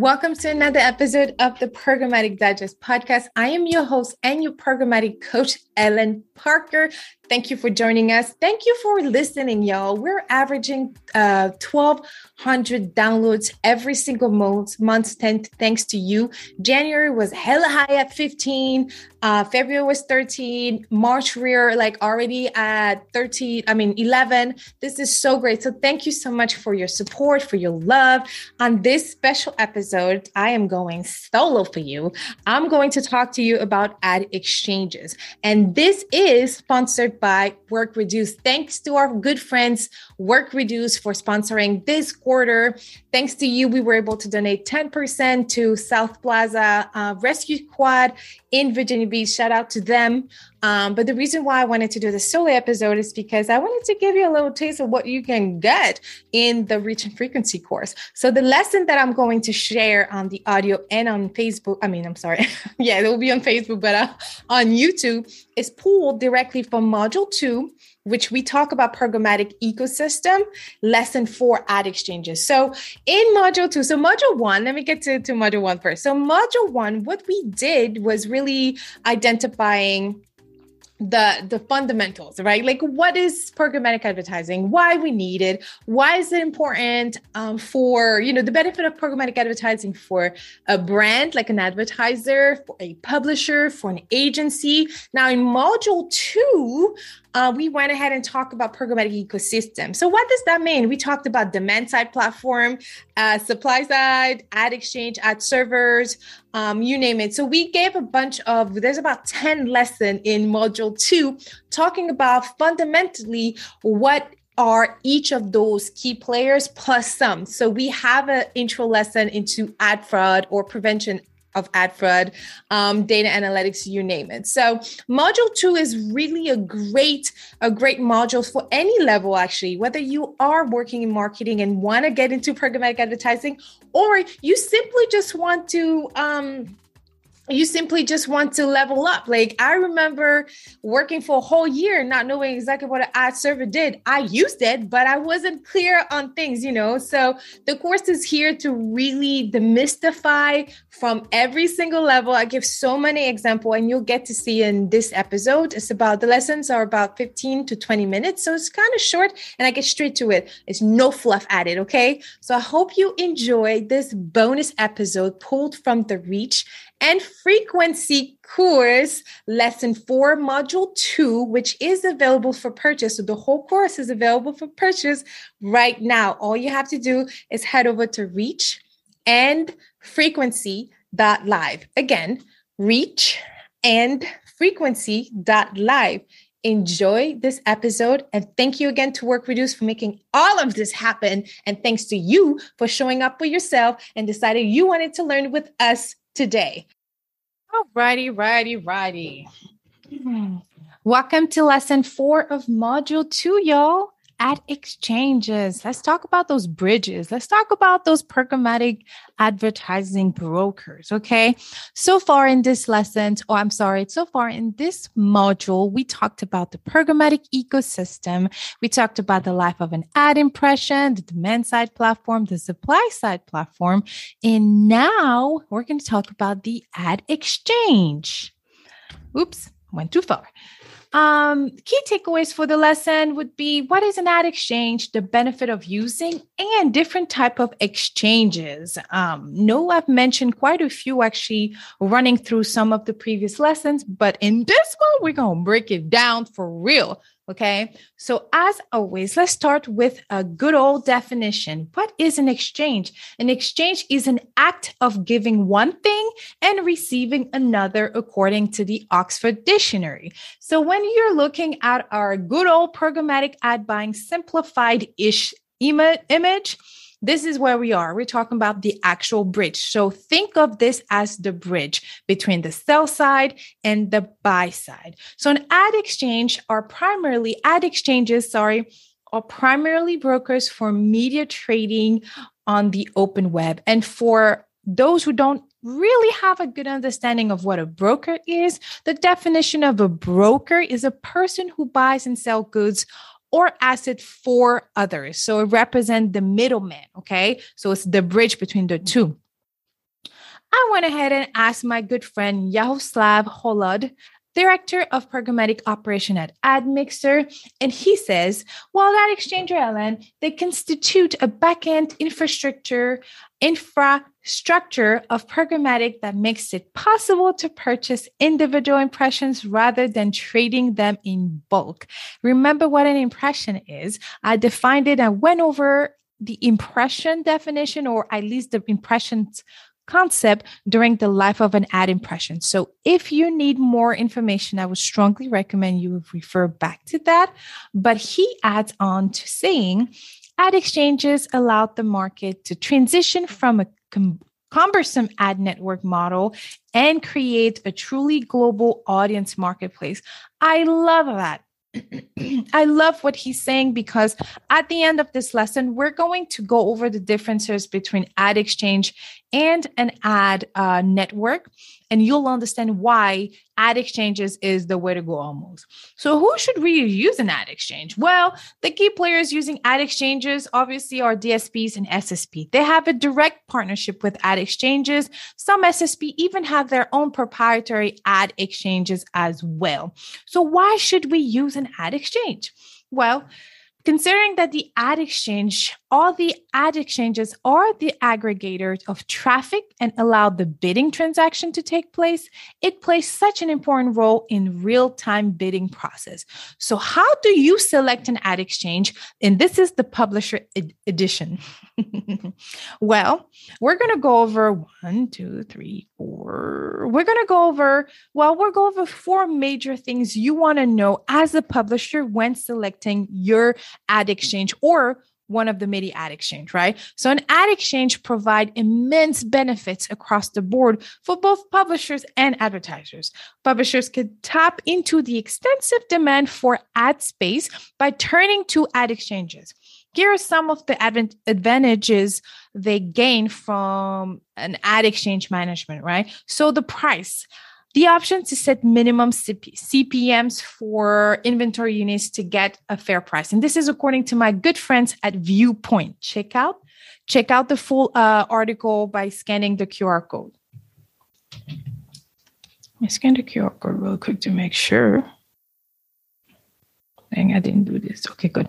Welcome to another episode of the Programmatic Digest podcast. I am your host and your programmatic coach, Ellen Parker. Thank you for joining us. Thank you for listening, y'all. We're averaging 1,200 downloads every single month thanks to you. January was hella high at 15. February was 13. March, we're like already at 11. This is so great. So thank you so much for your support, for your love. On this special episode, I am going solo for you. I'm going to talk to you about ad exchanges. And this is sponsored by Work Reduce. Thanks to our good friends, Work Reduce, for sponsoring this quarter. Thanks to you, we were able to donate 10% to South Plaza Rescue Squad in Virginia Beach. Shout out to them. But the reason why I wanted to do the solo episode is because I wanted to give you a little taste of what you can get in the Reach and Frequency course. So the lesson that I'm going to share on the audio and on Facebook, it will be on Facebook, but on YouTube, is pulled directly from Module 2, which we talk about programmatic ecosystem, lesson 4, ad exchanges. So in module 2, so module 1, let me get to module 1 first. So module 1, what we did was really identifying the fundamentals, right? Like, what is programmatic advertising? Why we need it? Why is it important for, the benefit of programmatic advertising for a brand, like an advertiser, for a publisher, for an agency. Now in module 2, we went ahead and talked about programmatic ecosystem. So what does that mean? We talked about demand side platform, supply side, ad exchange, ad servers, you name it. So we gave there's about 10 lessons in module 2 talking about fundamentally what are each of those key players plus some. So we have an intro lesson into ad fraud or prevention of ad fraud, data analytics, you name it. So module 2 is really a great module for any level, actually, whether you are working in marketing and want to get into programmatic advertising, or you simply just want to, level up. Like, I remember working for a whole year, not knowing exactly what an ad server did. I used it, but I wasn't clear on things, So the course is here to really demystify from every single level. I give so many examples, and you'll get to see in this episode. The lessons are about 15 to 20 minutes. So it's kind of short, and I get straight to it. It's no fluff added. Okay. So I hope you enjoy this bonus episode pulled from the Reach and Frequency course, lesson 4, module 2, which is available for purchase. So the whole course is available for purchase right now. All you have to do is head over to reachandfrequency.live. Again, reachandfrequency.live. Enjoy this episode. And thank you again to Work Reduce for making all of this happen. And thanks to you for showing up for yourself and deciding you wanted to learn with us today. All righty. Welcome to lesson 4 of module 2, y'all. Ad exchanges. Let's talk about those bridges. Let's talk about those programmatic advertising brokers. Okay. So far in this module, we talked about the programmatic ecosystem. We talked about the life of an ad impression, the demand side platform, the supply side platform. And now we're going to talk about the ad exchange. Oops, went too far. Key takeaways for the lesson would be: what is an ad exchange, the benefit of using, and different type of exchanges. I've mentioned quite a few actually running through some of the previous lessons, but in this one, we're going to break it down for real. Okay. So as always, let's start with a good old definition. What is an exchange? An exchange is an act of giving one thing and receiving another, according to the Oxford Dictionary. So when you're looking at our good old programmatic ad buying simplified-ish image, this is where we are. We're talking about the actual bridge. So think of this as the bridge between the sell side and the buy side. So an ad exchange are primarily primarily brokers for media trading on the open web. And for those who don't really have a good understanding of what a broker is, the definition of a broker is a person who buys and sells goods or asset for others. So it represents the middleman, okay? So it's the bridge between the two. I went ahead and asked my good friend Yaroslav Holod, Director of Programmatic Operation at AdMixer, and he says, well, that exchanger, Ellen, they constitute a backend infrastructure of programmatic that makes it possible to purchase individual impressions rather than trading them in bulk. Remember what an impression is. I defined it and went over the impression definition, or at least the impressions concept during the life of an ad impression. So if you need more information, I would strongly recommend you refer back to that. But he adds on to saying, ad exchanges allowed the market to transition from a cumbersome ad network model and create a truly global audience marketplace. I love that. I love what he's saying, because at the end of this lesson, we're going to go over the differences between ad exchange and an ad network, and you'll understand why ad exchanges is the way to go almost. So who should really use an ad exchange? Well, the key players using ad exchanges obviously are DSPs and SSP. They have a direct partnership with ad exchanges. Some SSP even have their own proprietary ad exchanges as well. So why should we use an ad exchange? Well, considering that all the ad exchanges are the aggregators of traffic and allow the bidding transaction to take place, it plays such an important role in real-time bidding process. So how do you select an ad exchange? And this is the publisher edition. Well, we're going to go over we'll go over four major things you want to know as a publisher when selecting your ad exchange or one of the many ad exchange, right? So an ad exchange provide immense benefits across the board for both publishers and advertisers. Publishers could tap into the extensive demand for ad space by turning to ad exchanges. Here are some of the advantages they gain from an ad exchange management, right? So the price. The option to set minimum CPMs for inventory units to get a fair price. And this is according to my good friends at Viewpoint. Check out the full article by scanning the QR code. Let me scan the QR code real quick to make sure. Dang, I didn't do this. Okay, good.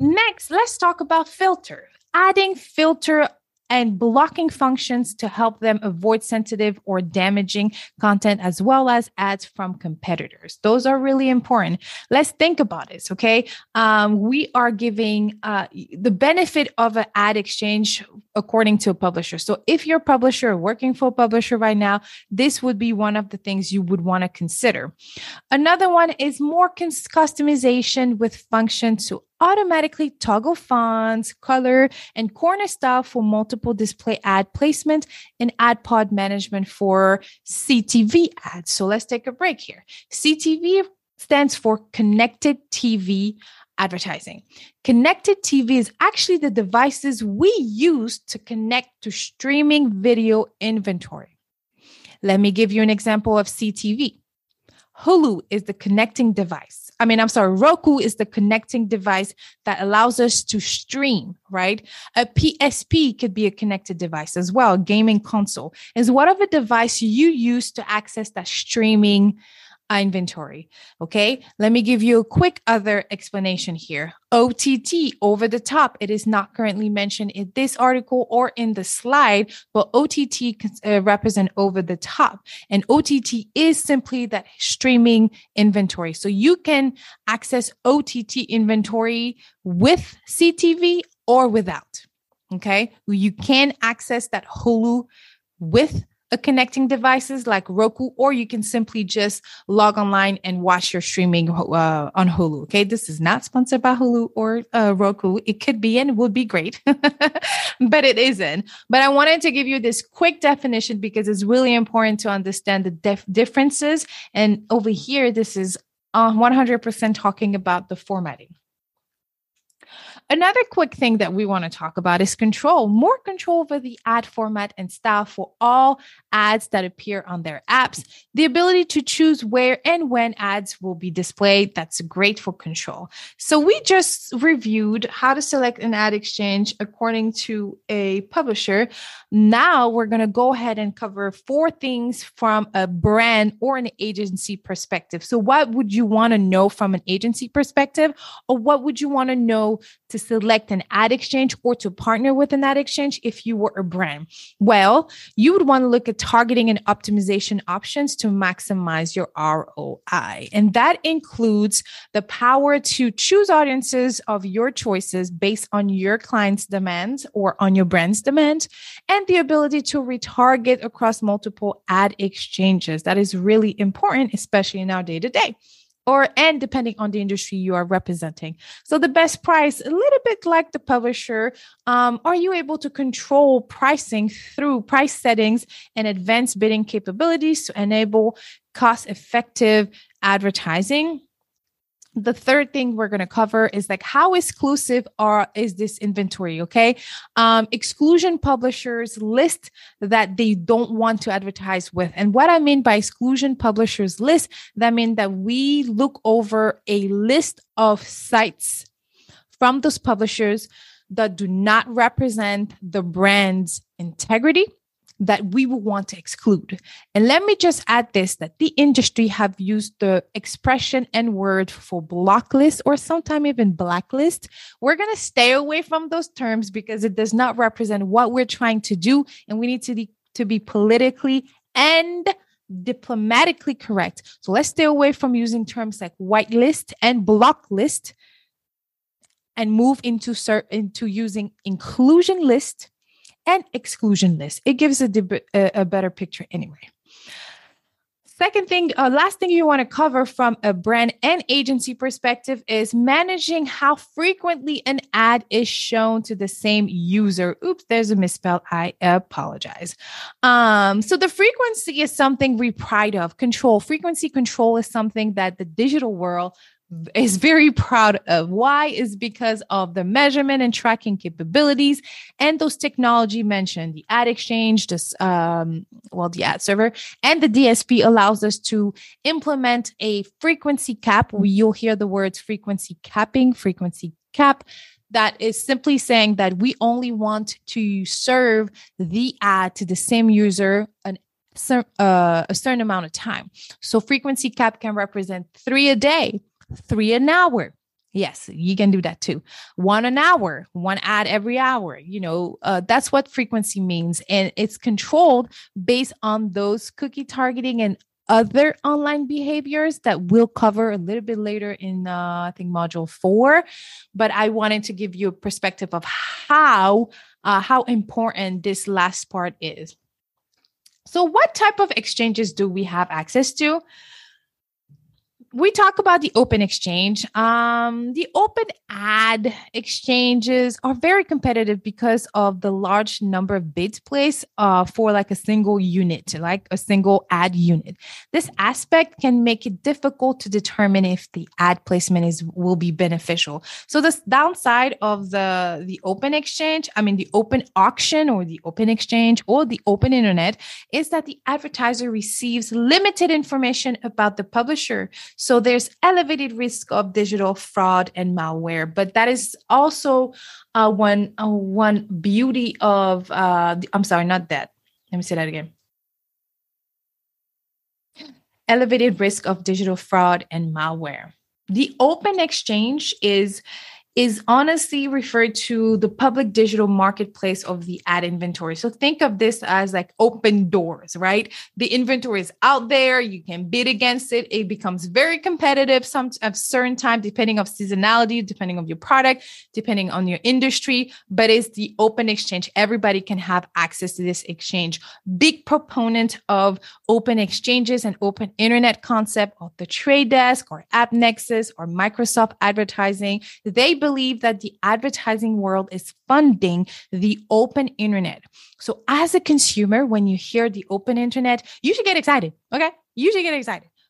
Next, let's talk about filter. Adding filter and blocking functions to help them avoid sensitive or damaging content as well as ads from competitors. Those are really important. Let's think about this, okay? We are giving the benefit of an ad exchange according to a publisher. So if you're a publisher working for a publisher right now, this would be one of the things you would want to consider. Another one is more customization with functions to automatically toggle fonts, color, and corner style for multiple display ad placement and ad pod management for CTV ads. So let's take a break here. CTV stands for Connected TV Advertising. Connected TV is actually the devices we use to connect to streaming video inventory. Let me give you an example of CTV. Hulu is the connecting device. Roku is the connecting device that allows us to stream, right? A PSP could be a connected device as well. Gaming console is whatever device you use to access that streaming inventory. Okay, let me give you a quick other explanation here. OTT, over the top. It is not currently mentioned in this article or in the slide, but OTT represent over the top. And OTT is simply that streaming inventory. So you can access OTT inventory with CTV or without. Okay, you can access that Hulu with connecting devices like Roku, or you can simply just log online and watch your streaming on Hulu. Okay, this is not sponsored by Hulu or Roku. It could be and would be great, but it isn't. But I wanted to give you this quick definition because it's really important to understand the differences. And over here, this is 100% talking about the formatting. Another quick thing that we want to talk about is control, more control over the ad format and style for all ads that appear on their apps, the ability to choose where and when ads will be displayed. That's great for control. So we just reviewed how to select an ad exchange according to a publisher. Now we're going to go ahead and cover four things from a brand or an agency perspective. So what would you want to know from an agency perspective, or what would you want to know to select an ad exchange or to partner with an ad exchange if you were a brand? Well, you would want to look at targeting and optimization options to maximize your ROI. And that includes the power to choose audiences of your choices based on your client's demands or on your brand's demand, and the ability to retarget across multiple ad exchanges. That is really important, especially in our day-to-day, and depending on the industry you are representing. So the best price, a little bit like the publisher, are you able to control pricing through price settings and advanced bidding capabilities to enable cost-effective advertising? The third thing we're going to cover is like how exclusive is this inventory, okay? Exclusion publishers list that they don't want to advertise with. And what I mean by exclusion publishers list, that means that we look over a list of sites from those publishers that do not represent the brand's integrity that we will want to exclude. And let me just add this, that the industry have used the expression and word for blocklist or sometimes even blacklist. We're going to stay away from those terms because it does not represent what we're trying to do. And we need to be politically and diplomatically correct. So let's stay away from using terms like whitelist and blocklist and move into using inclusion list and exclusion list. It gives a better picture anyway. Second thing, last thing you want to cover from a brand and agency perspective is managing how frequently an ad is shown to the same user. Oops, there's a misspell. I apologize. So the frequency is something we pride of. Control, frequency control is something that the digital world is very proud of. Why? Is because of the measurement and tracking capabilities and those technology mentioned, the ad exchange, the ad server and the DSP allows us to implement a frequency cap. You'll hear the words frequency capping, frequency cap. That is simply saying that we only want to serve the ad to the same user a certain amount of time. So frequency cap can represent 3 a day, 3 an hour. Yes, you can do that too. 1 an hour, 1 ad every hour. That's what frequency means. And it's controlled based on those cookie targeting and other online behaviors that we'll cover a little bit later in, I think, module 4. But I wanted to give you a perspective of how important this last part is. So what type of exchanges do we have access to? We talk about the open exchange. The open ad exchanges are very competitive because of the large number of bids placed for a single ad unit. This aspect can make it difficult to determine if the ad placement will be beneficial. So the downside of the open auction or the open exchange or the open internet is that the advertiser receives limited information about the publisher. So there's elevated risk of digital fraud and malware, but that is also one beauty of, I'm sorry, not that. Let me say that again. Elevated risk of digital fraud and malware. The open exchange is honestly referred to the public digital marketplace of the ad inventory. So think of this as like open doors, right? The inventory is out there. You can bid against it. It becomes very competitive some at certain time, depending on seasonality, depending on your product, depending on your industry, but it's the open exchange. Everybody can have access to this exchange. Big proponent of open exchanges and open internet concept of the Trade Desk or AppNexus or Microsoft Advertising. They believe that the advertising world is funding the open internet. So as a consumer, when you hear the open internet, you should get excited. Okay.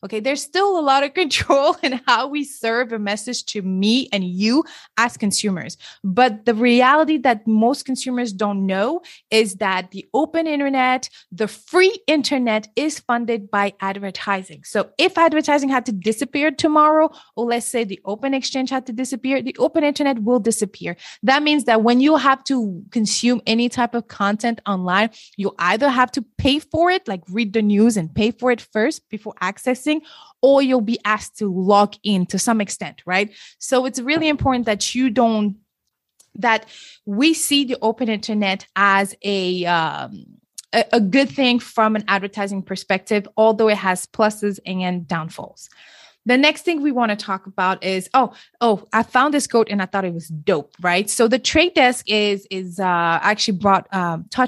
Okay. There's still a lot of control in how we serve a message to me and you as consumers. But the reality that most consumers don't know is that the open internet, the free internet is funded by advertising. So if advertising had to disappear tomorrow, or let's say the open exchange had to disappear, the open internet will disappear. That means that when you have to consume any type of content online, you either have to pay for it, like read the news and pay for it first before accessing, or you'll be asked to log in to some extent, right? So it's really important that we see the open internet as a good thing from an advertising perspective, although it has pluses and downfalls. The next thing we want to talk about is, I found this quote and I thought it was dope, right? So the Trade Desk touched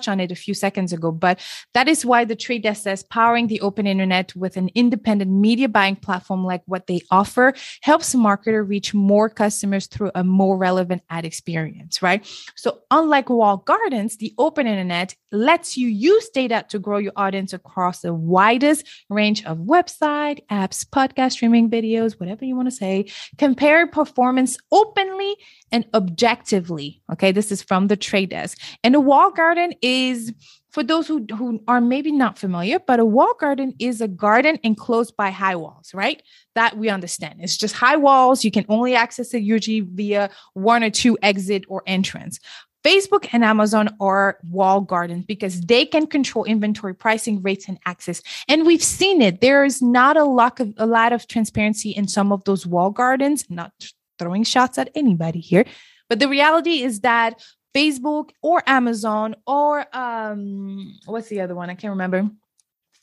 on it a few seconds ago, but that is why the Trade Desk says powering the open internet with an independent media buying platform like what they offer helps marketer reach more customers through a more relevant ad experience, right? So unlike walled gardens, the open internet lets you use data to grow your audience across the widest range of website, apps, podcast streaming, videos, whatever you want to say, compare performance openly and objectively. Okay, this is from the Trade Desk. And a walled garden is, for those who are maybe not familiar, but a walled garden is a garden enclosed by high walls, right? That we understand. It's just high walls. You can only access it usually via one or two exit or entrance. Facebook and Amazon are walled gardens because they can control inventory pricing, rates, and access. And we've seen it. There is not a lot of transparency in some of those walled gardens, not throwing shots at anybody here. But the reality is that Facebook or Amazon or what's the other one? I can't remember.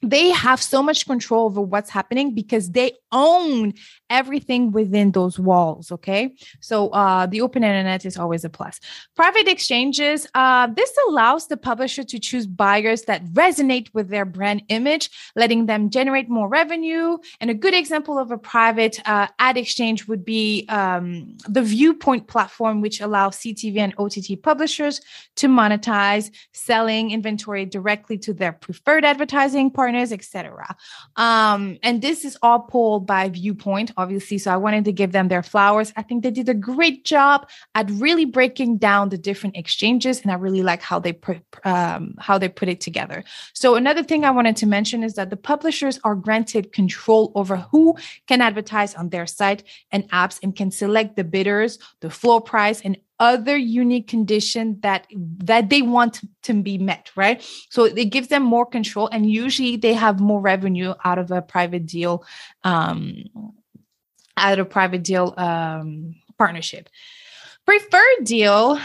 They have so much control over what's happening because they own everything within those walls, okay? So the open internet is always a plus. Private exchanges, this allows the publisher to choose buyers that resonate with their brand image, letting them generate more revenue. And a good example of a private ad exchange would be the Viewpoint platform, which allows CTV and OTT publishers to monetize, selling inventory directly to their preferred advertising partners, etc. And this is all pulled by Viewpoint, obviously. So I wanted to give them their flowers. I think they did a great job at really breaking down the different exchanges, and I really like how they put it together. So another thing I wanted to mention is that the publishers are granted control over who can advertise on their site and apps, and can select the bidders, the floor price, and other unique condition that they want to be met, right? So it gives them more control, and usually they have more revenue out of a private deal, partnership. Preferred deal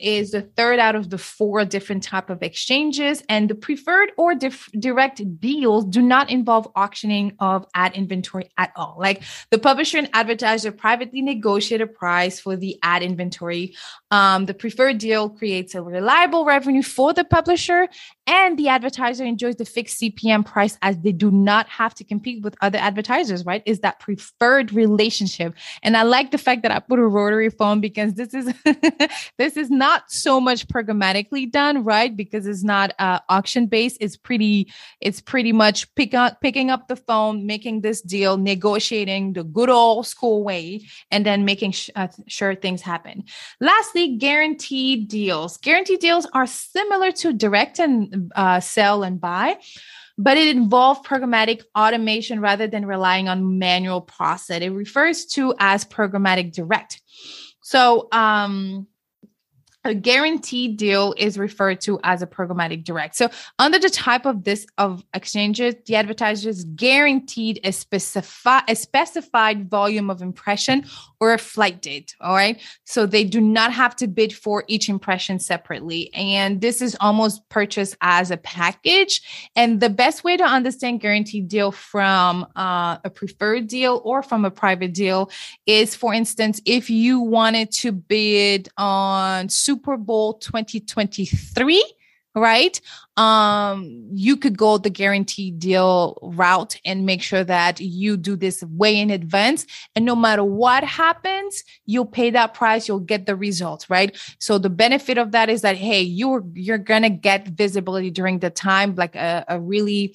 is the third out of the four different type of exchanges, and the preferred or direct deals do not involve auctioning of ad inventory at all. Like the publisher and advertiser privately negotiate a price for the ad inventory. The preferred deal creates a reliable revenue for the publisher, and the advertiser enjoys the fixed CPM price as they do not have to compete with other advertisers, right? Is that preferred relationship. And I like the fact that I put a rotary phone because this is not so much programmatically done, right? Because it's not auction based. It's pretty much picking up the phone, making this deal, negotiating the good old school way, and then making sure things happen. Lastly, guaranteed deals. Guaranteed deals are similar to direct and sell and buy, but it involves programmatic automation rather than relying on manual process. It refers to as programmatic direct. So a guaranteed deal is referred to as a programmatic direct. So under the type of this of exchanges, the advertisers guaranteed a specified volume of impression or a flight date. All right. So they do not have to bid for each impression separately. And this is almost purchased as a package. And the best way to understand guaranteed deal from a preferred deal or from a private deal is, for instance, if you wanted to bid on Super Bowl 2023, right? You could go the guaranteed deal route and make sure that you do this way in advance. And no matter what happens, you'll pay that price, you'll get the results, right? So the benefit of that is that, hey, you're going to get visibility during the time, like a really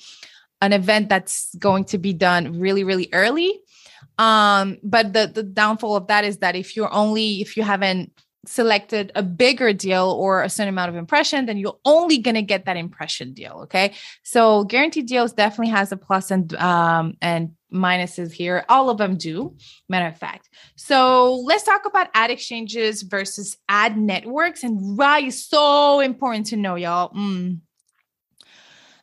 an event that's going to be done really, really early. But the downfall of that is that if you haven't selected a bigger deal or a certain amount of impression, then you're only going to get that impression deal. Okay. So guaranteed deals definitely has a plus and minuses here. All of them do, matter of fact. So let's talk about ad exchanges versus ad networks, and why is so important to know, y'all.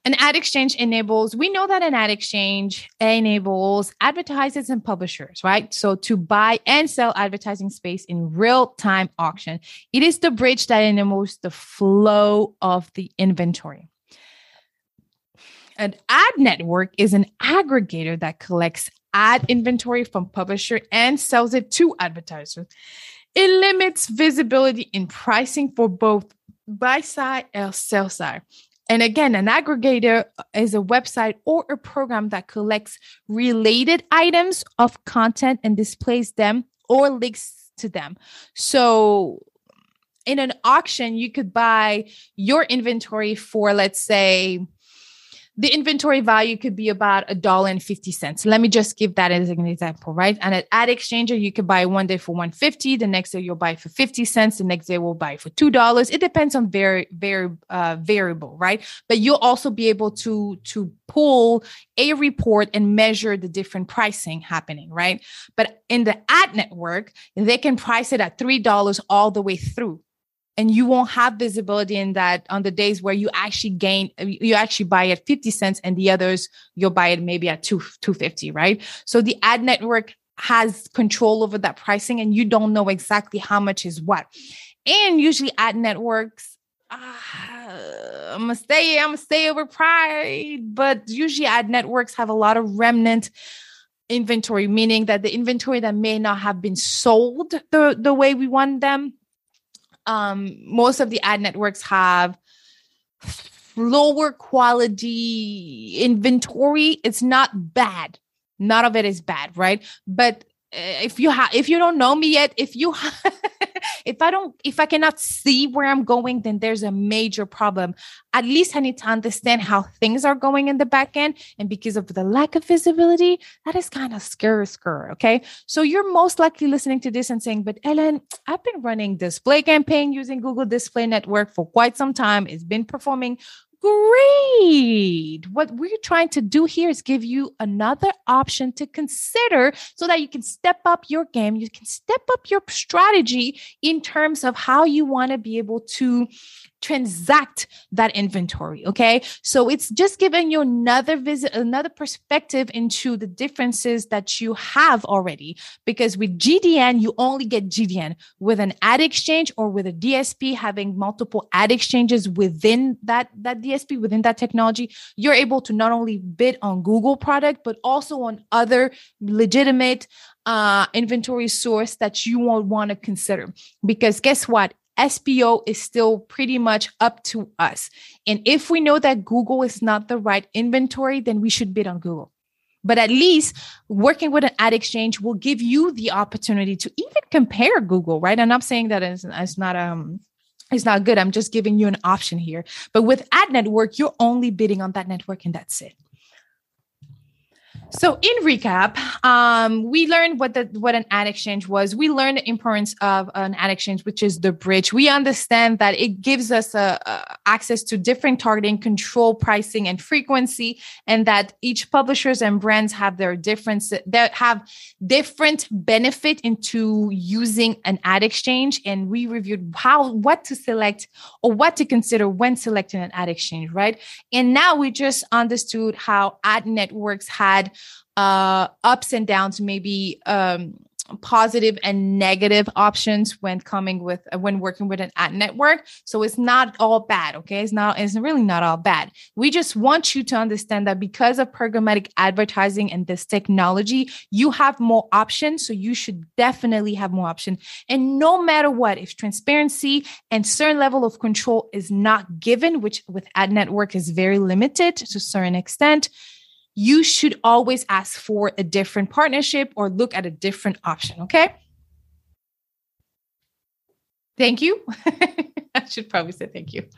An ad exchange enables, we know that an ad exchange enables advertisers and publishers, right? So to buy and sell advertising space in real-time auction. It is the bridge that enables the flow of the inventory. An ad network is an aggregator that collects ad inventory from publisher and sells it to advertisers. It limits visibility in pricing for both buy side and sell side. And again, an aggregator is a website or a program that collects related items of content and displays them or links to them. So in an auction, you could buy your inventory for, let's say, the inventory value could be about $1.50. Let me just give that as an example, right? And at ad exchanger, you could buy one day for $1.50. The next day you'll buy for 50 cents. The next day we'll buy for $2. It depends on variable, right? But you'll also be able to pull a report and measure the different pricing happening, right? But in the ad network, they can price it at $3 all the way through. And you won't have visibility in that on the days where you actually buy at 50 cents and the others, you'll buy it maybe at $2.50, right? So the ad network has control over that pricing and you don't know exactly how much is what. And usually ad networks, I'm going to stay overpriced, but usually ad networks have a lot of remnant inventory, meaning that the inventory that may not have been sold the way we want them. Most of the ad networks have lower quality inventory. It's not bad. None of it is bad, right? But if you don't know me yet, if I cannot see where I'm going, then there's a major problem. At least I need to understand how things are going in the back end. And because of the lack of visibility, that is kind of scary. Okay. So you're most likely listening to this and saying, but Ellen, I've been running display campaign using Google Display Network for quite some time. It's been performing great. What we're trying to do here is give you another option to consider so that you can step up your game. You can step up your strategy in terms of how you want to be able to transact that inventory. Okay. So it's just giving you another perspective into the differences that you have already, because with GDN, you only get GDN. With an ad exchange or with a DSP, having multiple ad exchanges within that DSP, within that technology, you're able to not only bid on Google product, but also on other legitimate inventory source that you won't want to consider. Because guess what? SPO is still pretty much up to us. And if we know that Google is not the right inventory, then we should bid on Google. But at least working with an ad exchange will give you the opportunity to even compare Google, right? And I'm saying that it's not good. I'm just giving you an option here. But with ad network, you're only bidding on that network and that's it. So in recap, we learned what an ad exchange was. We learned the importance of an ad exchange, which is the bridge. We understand that it gives us access to different targeting, control, pricing, and frequency, and that each publishers and brands have their differences that have different benefit into using an ad exchange. And we reviewed what to select or what to consider when selecting an ad exchange, right? And now we just understood how ad networks had ups and downs, maybe positive and negative options when working with an ad network. So it's not all bad. Okay. It's really not all bad. We just want you to understand that because of programmatic advertising and this technology, you have more options. So you should definitely have more options. And no matter what, if transparency and certain level of control is not given, which with ad network is very limited to a certain extent, you should always ask for a different partnership or look at a different option, okay? Thank you. I should probably say thank you.